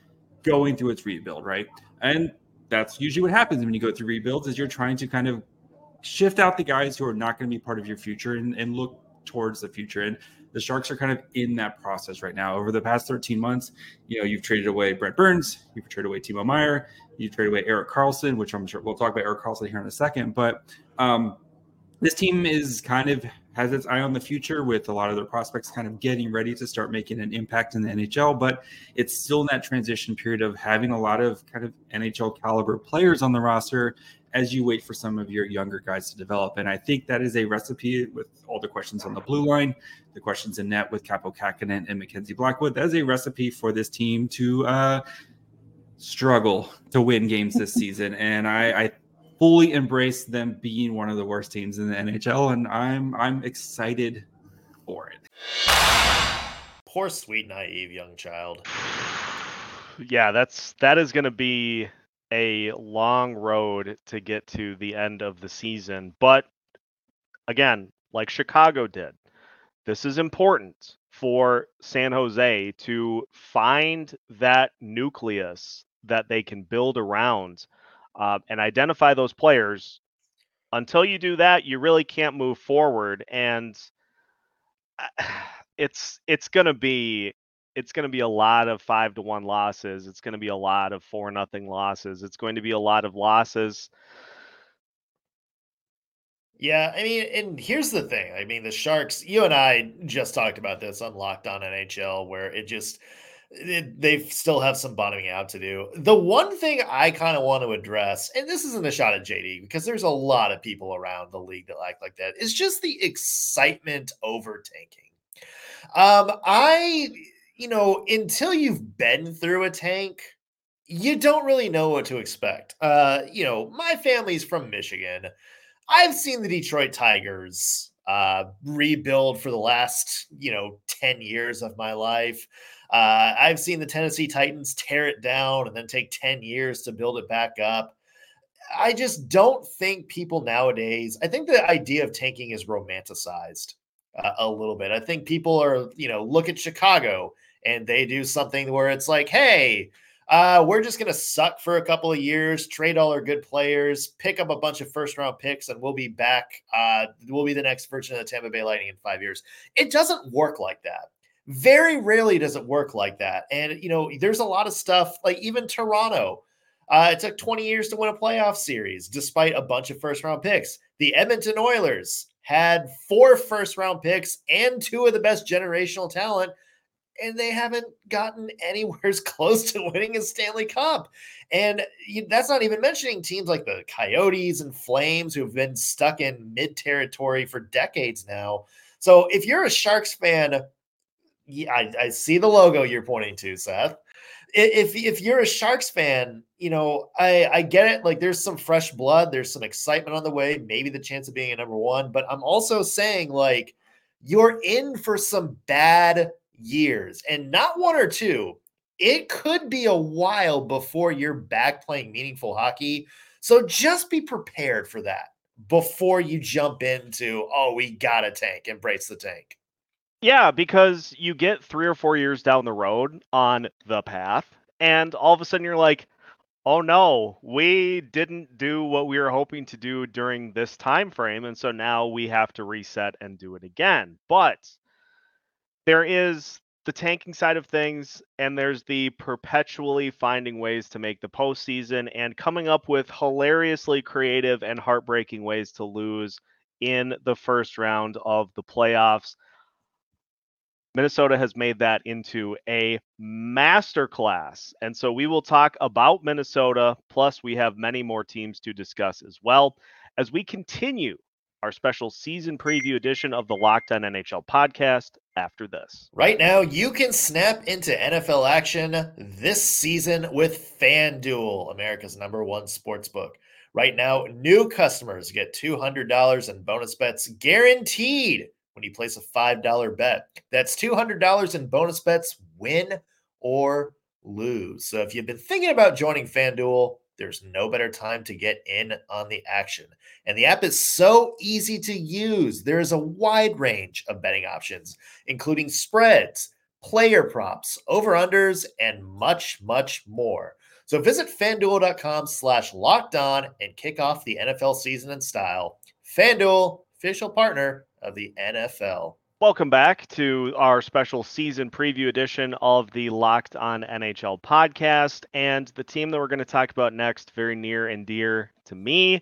going through its rebuild, right? And that's usually what happens when you go through rebuilds, is you're trying to kind of shift out the guys who are not going to be part of your future and, and look towards the future. And the Sharks are kind of in that process right now. Over the past thirteen months, you know, you've traded away Brent Burns, you've traded away Timo Meier, you've traded away Erik Karlsson, which I'm sure we'll talk about Erik Karlsson here in a second. But um, this team is kind of has its eye on the future with a lot of their prospects kind of getting ready to start making an impact in the N H L, but it's still in that transition period of having a lot of kind of N H L caliber players on the roster as you wait for some of your younger guys to develop. And I think that is a recipe with all the questions on the blue line, the questions in net with Kaapo Kähkönen and Mackenzie Blackwood. That is a recipe for this team to uh, struggle to win games this season. And I, I fully embrace them being one of the worst teams in the N H L, and I'm I'm excited for it. Poor sweet naive young child. Yeah, that's that is going to be a long road to get to the end of the season, but again, like Chicago did, this is important for San Jose to find that nucleus that they can build around. Uh, and identify those players. Until you do that, you really can't move forward, and it's it's gonna be it's gonna be a lot of five to one losses. It's gonna be a lot of four nothing losses. It's going to be a lot of losses. Yeah, I mean, and here's the thing. I mean, the Sharks. You and I just talked about this on Locked On N H L, where it just. It, they still have some bottoming out to do. The one thing I kind of want to address, and this isn't a shot at J D, because there's a lot of people around the league that act like that, is just the excitement over tanking. Um, I, you know, until you've been through a tank, you don't really know what to expect. Uh, you know, my family's from Michigan. I've seen the Detroit Tigers uh, rebuild for the last, you know, ten years of my life. Uh, I've seen the Tennessee Titans tear it down and then take ten years to build it back up. I just don't think people nowadays, I think the idea of tanking is romanticized uh, a little bit. I think people are, you know, look at Chicago and they do something where it's like, hey, uh, we're just going to suck for a couple of years, trade all our good players, pick up a bunch of first round picks, and we'll be back. Uh, we'll be the next version of the Tampa Bay Lightning in five years. It doesn't work like that. Very rarely does it work like that. And, you know, there's a lot of stuff, like even Toronto. Uh, it took twenty years to win a playoff series, despite a bunch of first-round picks. The Edmonton Oilers had four first-round picks and two of the best generational talent, and they haven't gotten anywhere close to winning a Stanley Cup. And that's not even mentioning teams like the Coyotes and Flames, who've been stuck in mid-territory for decades now. So if you're a Sharks fan... Yeah, I, I see the logo you're pointing to, Seth. If if you're a Sharks fan, you know, I, I get it. Like, there's some fresh blood. There's some excitement on the way. Maybe the chance of being a number one. But I'm also saying, like, you're in for some bad years. And not one or two. It could be a while before you're back playing meaningful hockey. So just be prepared for that before you jump into, oh, we gotta tank. Embrace the tank. Yeah, because you get three or four years down the road on the path, and all of a sudden you're like, oh no, we didn't do what we were hoping to do during this time frame, and so now we have to reset and do it again. But there is the tanking side of things, and there's the perpetually finding ways to make the postseason and coming up with hilariously creative and heartbreaking ways to lose in the first round of the playoffs. Minnesota has made that into a masterclass. And so we will talk about Minnesota. Plus, we have many more teams to discuss as well as we continue our special season preview edition of the Locked On N H L podcast after this. Right now, you can snap into N F L action this season with FanDuel, America's number one sportsbook. Right now, new customers get two hundred dollars in bonus bets guaranteed when you place a five dollars bet. That's two hundred dollars in bonus bets, win or lose. So if you've been thinking about joining FanDuel, there's no better time to get in on the action. And the app is so easy to use. There is a wide range of betting options, including spreads, player props, over-unders, and much, much more. So visit FanDuel.com slash locked on and kick off the N F L season in style. FanDuel, official partner of the N F L. Welcome back to our special season preview edition of the Locked On N H L podcast, and the team that we're going to talk about next, very near and dear to me,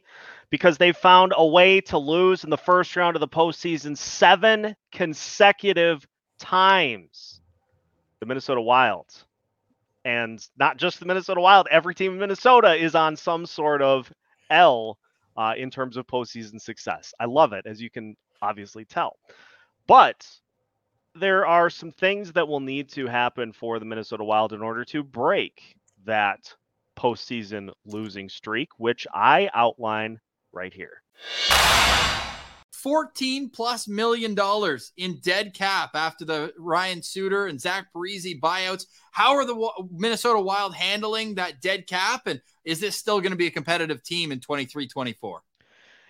because they found a way to lose in the first round of the postseason seven consecutive times. The Minnesota Wild, and not just the Minnesota Wild, every team in Minnesota is on some sort of L uh, in terms of postseason success. I love it, as you can obviously tell. But there are some things that will need to happen for the Minnesota Wild in order to break that postseason losing streak, which I outline right here. fourteen plus million dollars in dead cap after the Ryan Suter and Zach Parise buyouts. How are the Minnesota Wild handling that dead cap? And is this still going to be a competitive team in twenty-three twenty-four?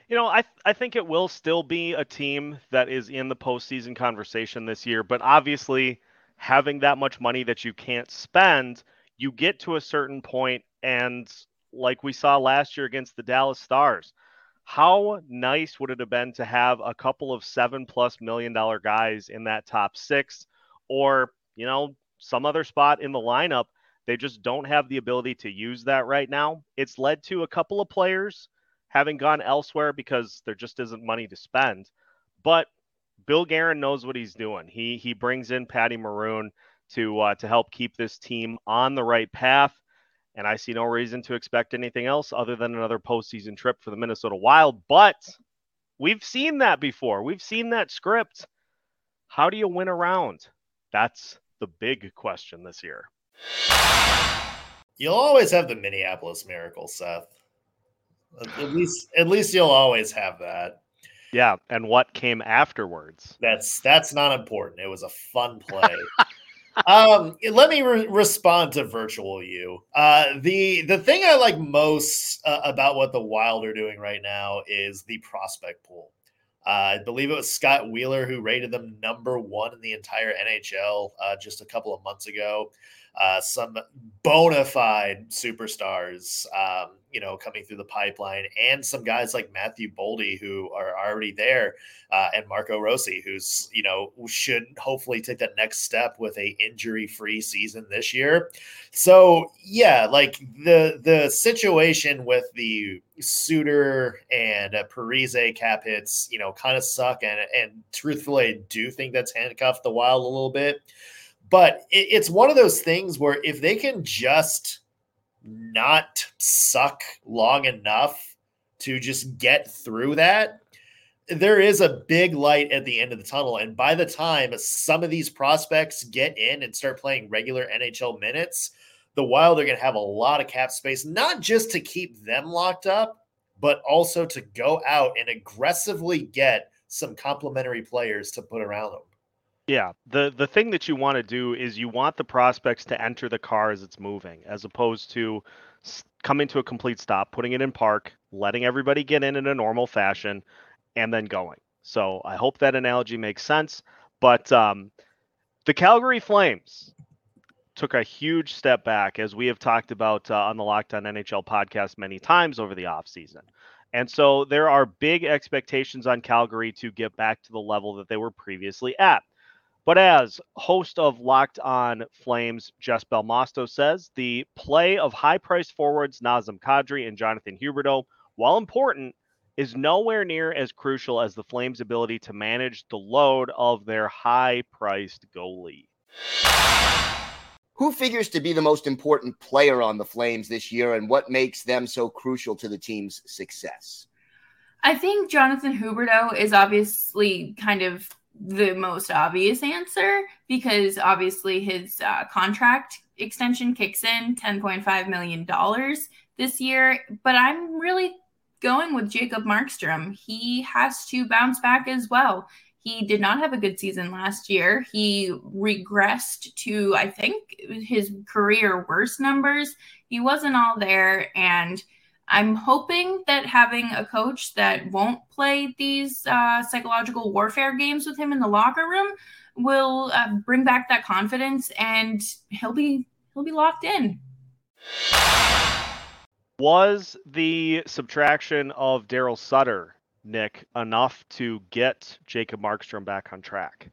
You know, I th- I think it will still be a team that is in the postseason conversation this year, but obviously having that much money that you can't spend, you get to a certain point, and like we saw last year against the Dallas Stars, how nice would it have been to have a couple of seven plus million dollar guys in that top six or, you know, some other spot in the lineup? They just don't have the ability to use that right now. It's led to a couple of players having gone elsewhere because there just isn't money to spend. But Bill Guerin knows what he's doing. He he brings in Patty Maroon to uh, to help keep this team on the right path. And I see no reason to expect anything else other than another postseason trip for the Minnesota Wild. But we've seen that before. We've seen that script. How do you win a round? That's the big question this year. You'll always have the Minneapolis Miracle, Seth. At least, at least you'll always have that. Yeah, and what came afterwards? That's that's not important. It was a fun play. um, let me re- respond to Virtual You. Uh, the the thing I like most uh, about what the Wild are doing right now is the prospect pool. Uh, I believe it was Scott Wheeler who rated them number one in the entire N H L uh, just a couple of months ago. Uh, some bona fide superstars, um, you know, coming through the pipeline, and some guys like Matthew Boldy who are already there, uh, and Marco Rossi, who's, you know, should hopefully take that next step with a injury-free season this year. So yeah, like the the situation with the Suter and uh, Parise cap hits, you know, kind of suck, and and truthfully, I do think that's handcuffed the Wild a little bit. But it's one of those things where if they can just not suck long enough to just get through that, there is a big light at the end of the tunnel. And by the time some of these prospects get in and start playing regular N H L minutes, the Wild are going to have a lot of cap space, not just to keep them locked up, but also to go out and aggressively get some complementary players to put around them. Yeah, the, the thing that you want to do is you want the prospects to enter the car as it's moving, as opposed to coming to a complete stop, putting it in park, letting everybody get in in a normal fashion, and then going. So I hope that analogy makes sense. But um, the Calgary Flames took a huge step back, as we have talked about uh, on the Locked On N H L podcast many times over the offseason. And so there are big expectations on Calgary to get back to the level that they were previously at. But as host of Locked On Flames, Jess Belmosto says, the play of high-priced forwards Nazem Kadri and Jonathan Huberdeau, while important, is nowhere near as crucial as the Flames' ability to manage the load of their high-priced goalie. Who figures to be the most important player on the Flames this year, and what makes them so crucial to the team's success? I think Jonathan Huberdeau is obviously kind of the most obvious answer, because obviously his uh, contract extension kicks in ten point five million dollars this year, but I'm really going with Jacob Markstrom. He has to bounce back as well. He did not have a good season last year. He regressed to, I think, his career worst numbers. He wasn't all there, and I'm hoping that having a coach that won't play these uh, psychological warfare games with him in the locker room will uh, bring back that confidence, and he'll be he'll be locked in. Was the subtraction of Daryl Sutter, Nick, enough to get Jacob Markstrom back on track?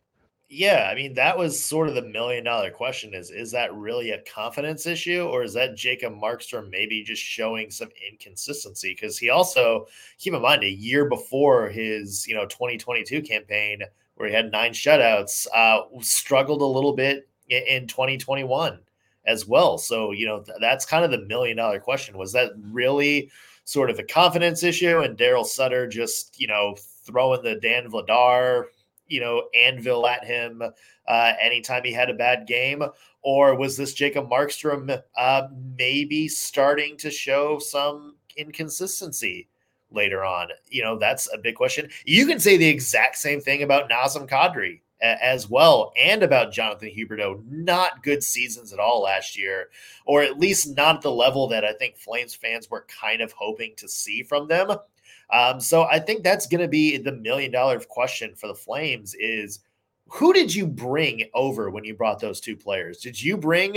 yeah, I mean, that was sort of the million dollar question is, is that really a confidence issue, or is that Jacob Markstrom maybe just showing some inconsistency? Because he also, keep in mind, a year before his, you know, twenty twenty-two campaign where he had nine shutouts, uh, struggled a little bit in, in twenty twenty-one as well. So, you know, th- that's kind of the million dollar question. Was that really sort of a confidence issue? And Daryl Sutter just, you know, throwing the Dan Vladar, you know, anvil at him uh, anytime he had a bad game? Or was this Jacob Markstrom uh, maybe starting to show some inconsistency later on? You know, that's a big question. You can say the exact same thing about Nazem Kadri a- as well, and about Jonathan Huberdeau. Not good seasons at all last year, or at least not at the level that I think Flames fans were kind of hoping to see from them. Um, so I think that's going to be the million dollar question for the Flames is, who did you bring over when you brought those two players? Did you bring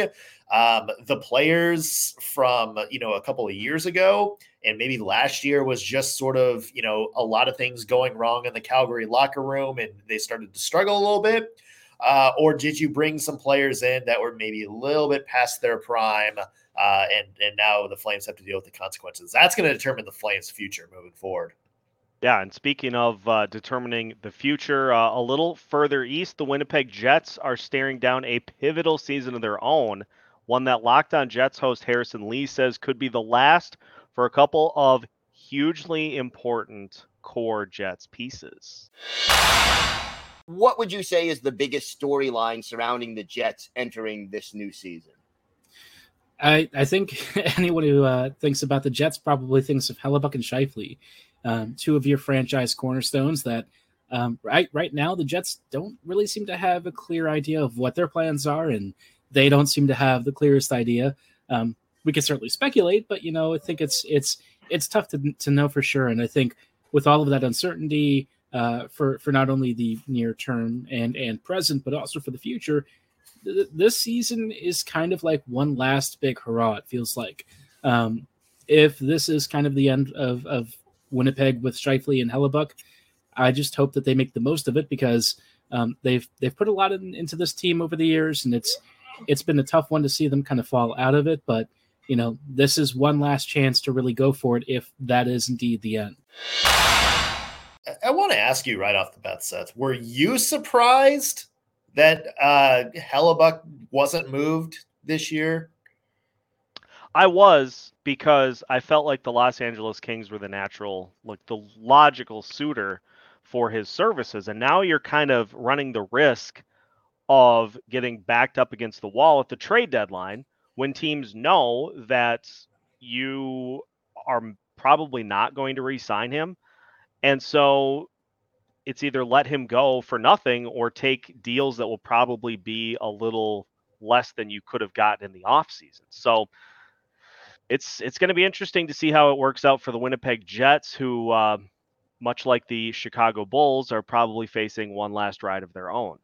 um, the players from, you know, a couple of years ago, and maybe last year was just sort of, you know, a lot of things going wrong in the Calgary locker room and they started to struggle a little bit? Uh, or did you bring some players in that were maybe a little bit past their prime, uh, and and now the Flames have to deal with the consequences? That's going to determine the Flames' future moving forward. Yeah, and speaking of uh, determining the future, uh, a little further east, the Winnipeg Jets are staring down a pivotal season of their own, one that Locked On Jets host Harrison Lee says could be the last for a couple of hugely important core Jets pieces. What would you say is the biggest storyline surrounding the Jets entering this new season? I, I think anyone who uh, thinks about the Jets probably thinks of Hellebuck and Scheifele, um, two of your franchise cornerstones that um, right right now the Jets don't really seem to have a clear idea of what their plans are, and they don't seem to have the clearest idea. Um, we can certainly speculate, but you know I think it's it's it's tough to to know for sure. And I think with all of that uncertainty, Uh, for, for not only the near term and, and present, but also for the future, th- this season is kind of like one last big hurrah, it feels like. Um, if this is kind of the end of, of Winnipeg with Scheifele and Hellebuck, I just hope that they make the most of it, because um, they've they've put a lot in, into this team over the years, and it's it's been a tough one to see them kind of fall out of it. But, you know, this is one last chance to really go for it if that is indeed the end. I want to ask you right off the bat, Seth, were you surprised that uh, Hellebuck wasn't moved this year? I was, because I felt like the Los Angeles Kings were the natural, like the logical suitor for his services. And now you're kind of running the risk of getting backed up against the wall at the trade deadline when teams know that you are probably not going to re-sign him. And so it's either let him go for nothing or take deals that will probably be a little less than you could have gotten in the offseason. So it's it's going to be interesting to see how it works out for the Winnipeg Jets, who, uh, much like the Chicago Bulls, are probably facing one last ride of their own.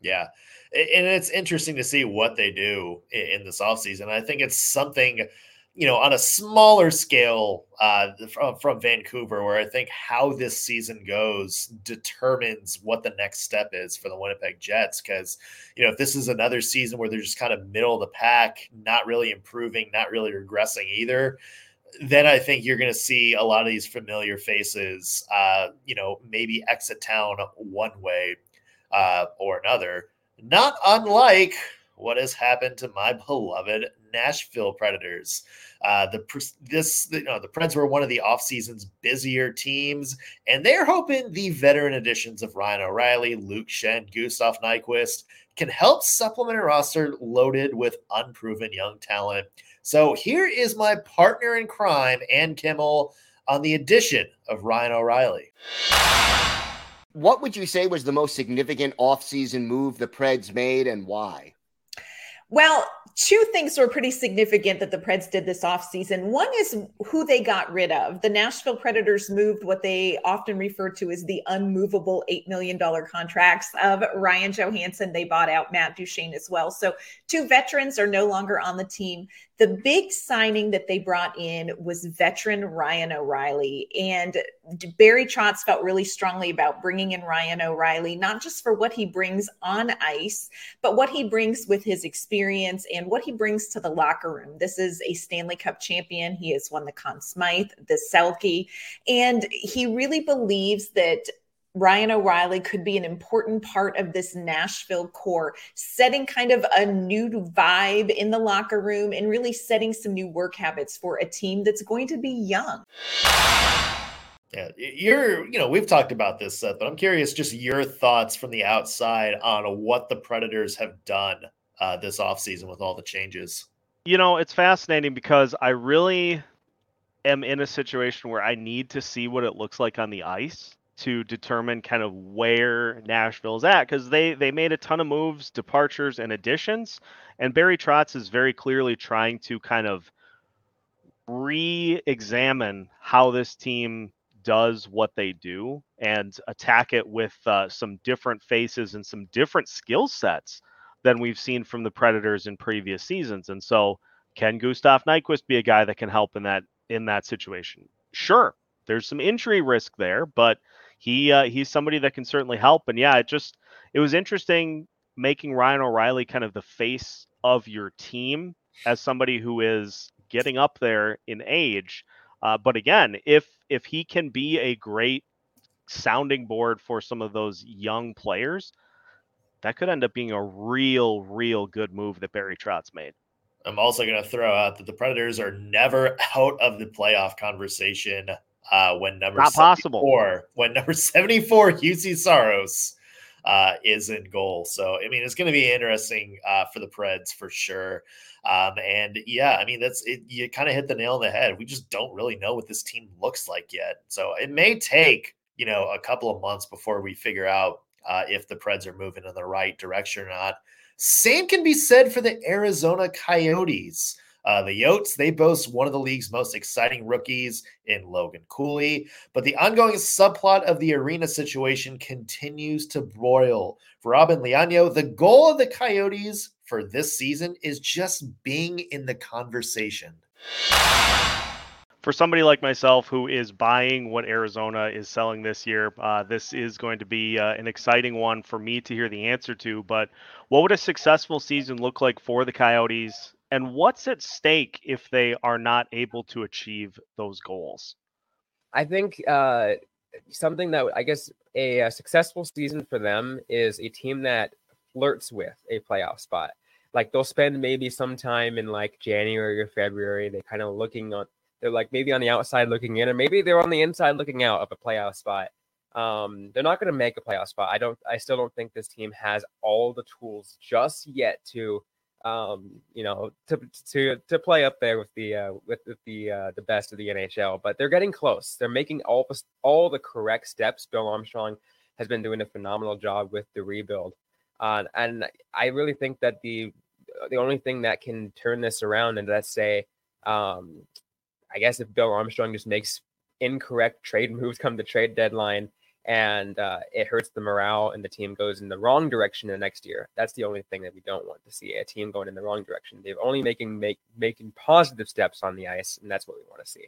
Yeah, and it's interesting to see what they do in this offseason. I think it's something, you know, on a smaller scale uh, from, from Vancouver, where I think how this season goes determines what the next step is for the Winnipeg Jets. Because, you know, if this is another season where they're just kind of middle of the pack, not really improving, not really regressing either, then I think you're going to see a lot of these familiar faces, uh, you know, maybe exit town one way uh, or another. Not unlike what has happened to my beloved Nashville Predators. Uh, the this you know, the Preds were one of the offseason's busier teams, and they're hoping the veteran additions of Ryan O'Reilly, Luke Shen, Gustav Nyquist can help supplement a roster loaded with unproven young talent. So here is my partner in crime, Ann Kimmel, on the addition of Ryan O'Reilly. What would you say was the most significant offseason move the Preds made, and why? Well, two things were pretty significant that the Preds did this offseason. One is who they got rid of. The Nashville Predators moved what they often refer to as the unmovable eight million dollars contracts of Ryan Johansson. They bought out Matt Duchene as well. So two veterans are no longer on the team. The big signing that they brought in was veteran Ryan O'Reilly. And Barry Trotz felt really strongly about bringing in Ryan O'Reilly, not just for what he brings on ice, but what he brings with his experience and what he brings to the locker room. This is a Stanley Cup champion. He has won the Conn Smythe, the Selke, and he really believes that Ryan O'Reilly could be an important part of this Nashville core, setting kind of a new vibe in the locker room and really setting some new work habits for a team that's going to be young. Yeah, you're, you know, we've talked about this, Seth, but I'm curious just your thoughts from the outside on what the Predators have done uh, this offseason with all the changes. You know, it's fascinating because I really am in a situation where I need to see what it looks like on the ice to determine kind of where Nashville's at, because they, they made a ton of moves, departures, and additions. And Barry Trotz is very clearly trying to kind of re-examine how this team does what they do and attack it with uh, some different faces and some different skill sets than we've seen from the Predators in previous seasons. And so can Gustav Nyquist be a guy that can help in that, in that situation? Sure. There's some injury risk there, but he uh, he's somebody that can certainly help. And yeah, it just it was interesting making Ryan O'Reilly kind of the face of your team as somebody who is getting up there in age. Uh, but again, if if he can be a great sounding board for some of those young players, that could end up being a real, real good move that Barry Trotz made. I'm also going to throw out that the Predators are never out of the playoff conversation. Uh, when number Not possible. When number seventy-four, U C Saros, uh, is in goal. So, I mean, it's going to be interesting uh, for the Preds for sure. Um, and yeah, I mean, that's it. You kind of hit the nail on the head. We just don't really know what this team looks like yet. So it may take, you know, a couple of months before we figure out uh, if the Preds are moving in the right direction or not. Same can be said for the Arizona Coyotes. Uh, the Yotes, they boast one of the league's most exciting rookies in Logan Cooley, but the ongoing subplot of the arena situation continues to broil. For Robin Leonio, the goal of the Coyotes for this season is just being in the conversation. For somebody like myself who is buying what Arizona is selling this year, uh, this is going to be uh, an exciting one for me to hear the answer to, but what would a successful season look like for the Coyotes? And what's at stake if they are not able to achieve those goals? I think uh, something that I guess a, a successful season for them is a team that flirts with a playoff spot. Like they'll spend maybe some time in like January or February. They kind of looking on, they're like maybe on the outside looking in, or maybe they're on the inside looking out of a playoff spot. Um, they're not going to make a playoff spot. I don't, I still don't think this team has all the tools just yet to Um, you know, to to to play up there with the uh, with, with the uh, the best of the N H L, but they're getting close. They're making all all the correct steps. Bill Armstrong has been doing a phenomenal job with the rebuild, uh, and I really think that the the only thing that can turn this around, and let's say, um, I guess if Bill Armstrong just makes incorrect trade moves come the trade deadline, and uh, it hurts the morale and the team goes in the wrong direction the next year. That's the only thing that we don't want to see, a team going in the wrong direction. They're only making make, making positive steps on the ice, and that's what we want to see.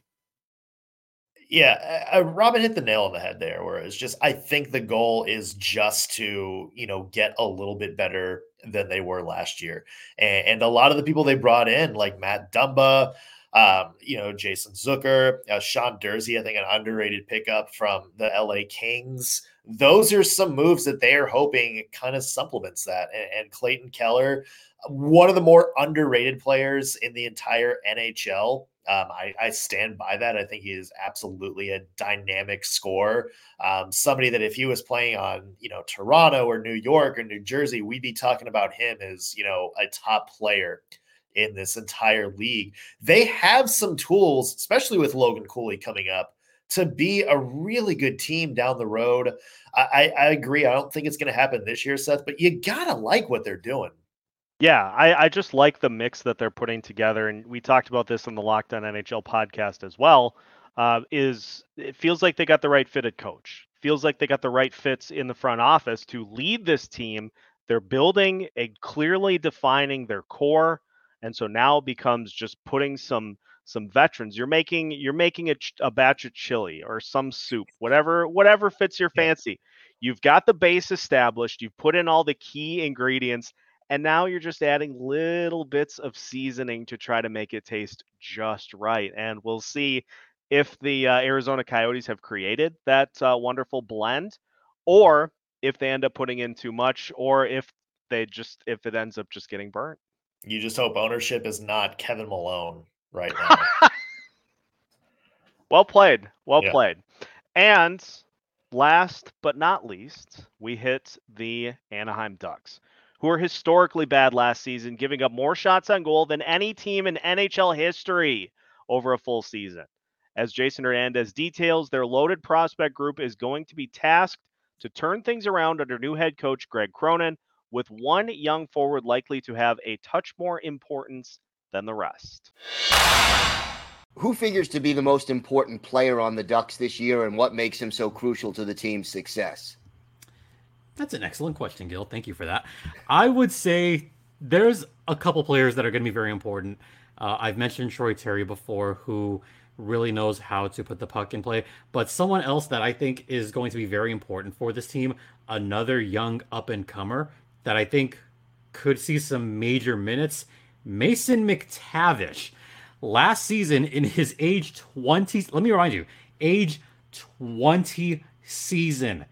Yeah, uh, Robin hit the nail on the head there, where it's just I think the goal is just to, you know, get a little bit better than they were last year. And, and a lot of the people they brought in, like Matt Dumba, Um, you know, Jason Zucker, uh, Sean Dursey, I think an underrated pickup from the L A Kings. Those are some moves that they are hoping kind of supplements that. And, and Clayton Keller, one of the more underrated players in the entire N H L. Um, I, I stand by that. I think he is absolutely a dynamic scorer. Um, somebody that if he was playing on, you know, Toronto or New York or New Jersey, we'd be talking about him as, you know, a top player in this entire league. They have some tools, especially with Logan Cooley coming up, to be a really good team down the road. I, I agree. I don't think it's going to happen this year, Seth, but you got to like what they're doing. Yeah, I, I just like the mix that they're putting together. And we talked about this on the Locked On N H L podcast as well. Uh, is it feels like they got the right fitted coach. Feels like they got the right fits in the front office to lead this team. They're building a clearly defining their core. And so now it becomes just putting some some veterans. You're making you're making a, a batch of chili or some soup, whatever whatever fits your fancy. You've got the base established. You've put in all the key ingredients. And now you're just adding little bits of seasoning to try to make it taste just right. And we'll see if the uh, Arizona Coyotes have created that uh, wonderful blend, or if they end up putting in too much, or if they just if it ends up just getting burnt. You just hope ownership is not Kevin Malone right now. Well played. Well yeah. played. And last but not least, we hit the Anaheim Ducks, who are historically bad last season, giving up more shots on goal than any team in N H L history over a full season. As Jason Hernandez details, their loaded prospect group is going to be tasked to turn things around under new head coach Greg Cronin, with one young forward likely to have a touch more importance than the rest. Who figures to be the most important player on the Ducks this year, and what makes him so crucial to the team's success? That's an excellent question, Gil. Thank you for that. I would say there's a couple players that are going to be very important. Uh, I've mentioned Troy Terry before, who really knows how to put the puck in play. But someone else that I think is going to be very important for this team, another young up-and-comer that I think could see some major minutes, Mason McTavish. Last season, in his age twenty, let me remind you, age twenty season,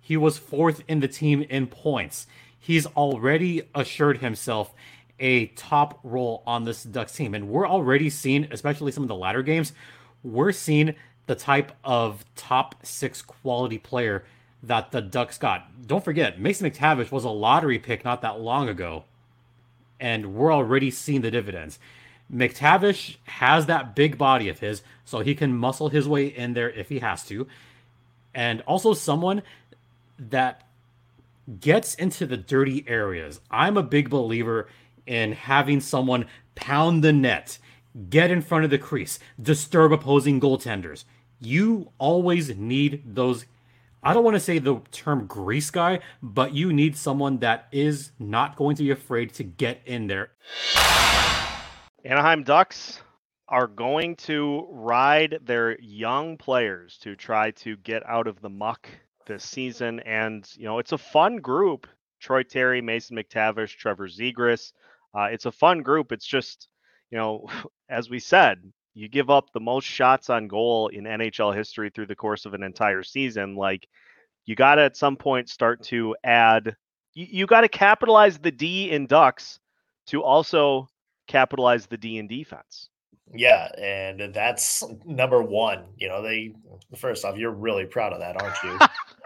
he was fourth in the team in points. He's already assured himself a top role on this Ducks team. And we're already seeing, especially some of the latter games, we're seeing the type of top six quality player that the Ducks got. Don't forget, Mason McTavish was a lottery pick not that long ago, and we're already seeing the dividends. McTavish has that big body of his, so he can muscle his way in there if he has to. And also someone that gets into the dirty areas. I'm a big believer in having someone pound the net, get in front of the crease, disturb opposing goaltenders. You always need those, I don't want to say the term grease guy, but you need someone that is not going to be afraid to get in there. Anaheim Ducks are going to ride their young players to try to get out of the muck this season. And, you know, it's a fun group. Troy Terry, Mason McTavish, Trevor Zegras. Uh, it's a fun group. It's just, you know, as we said, you give up the most shots on goal in N H L history through the course of an entire season. Like, you got to at some point start to add, you, you got to capitalize the D in Ducks to also capitalize the D in defense. Yeah, and that's number one. You know, they first off, you're really proud of that, aren't you?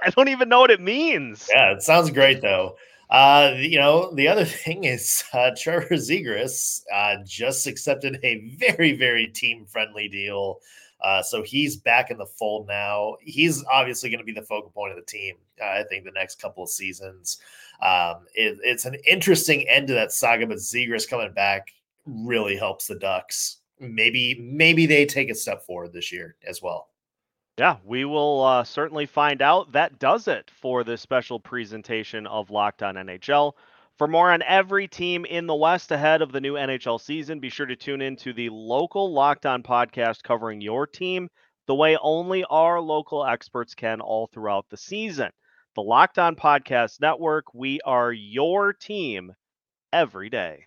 I don't even know what it means. Yeah, it sounds great though. Uh, you know, the other thing is uh, Trevor Zegras uh, just accepted a very, very team-friendly deal. Uh, so he's back in the fold now. He's obviously going to be the focal point of the team, uh, I think, the next couple of seasons. Um, it, it's an interesting end to that saga, but Zegras coming back really helps the Ducks. Maybe maybe they take a step forward this year as well. Yeah, we will uh, certainly find out. That does it for this special presentation of Locked On N H L. For more on every team in the West ahead of the new N H L season, be sure to tune in to the local Locked On podcast covering your team the way only our local experts can all throughout the season. The Locked On Podcast Network, we are your team every day.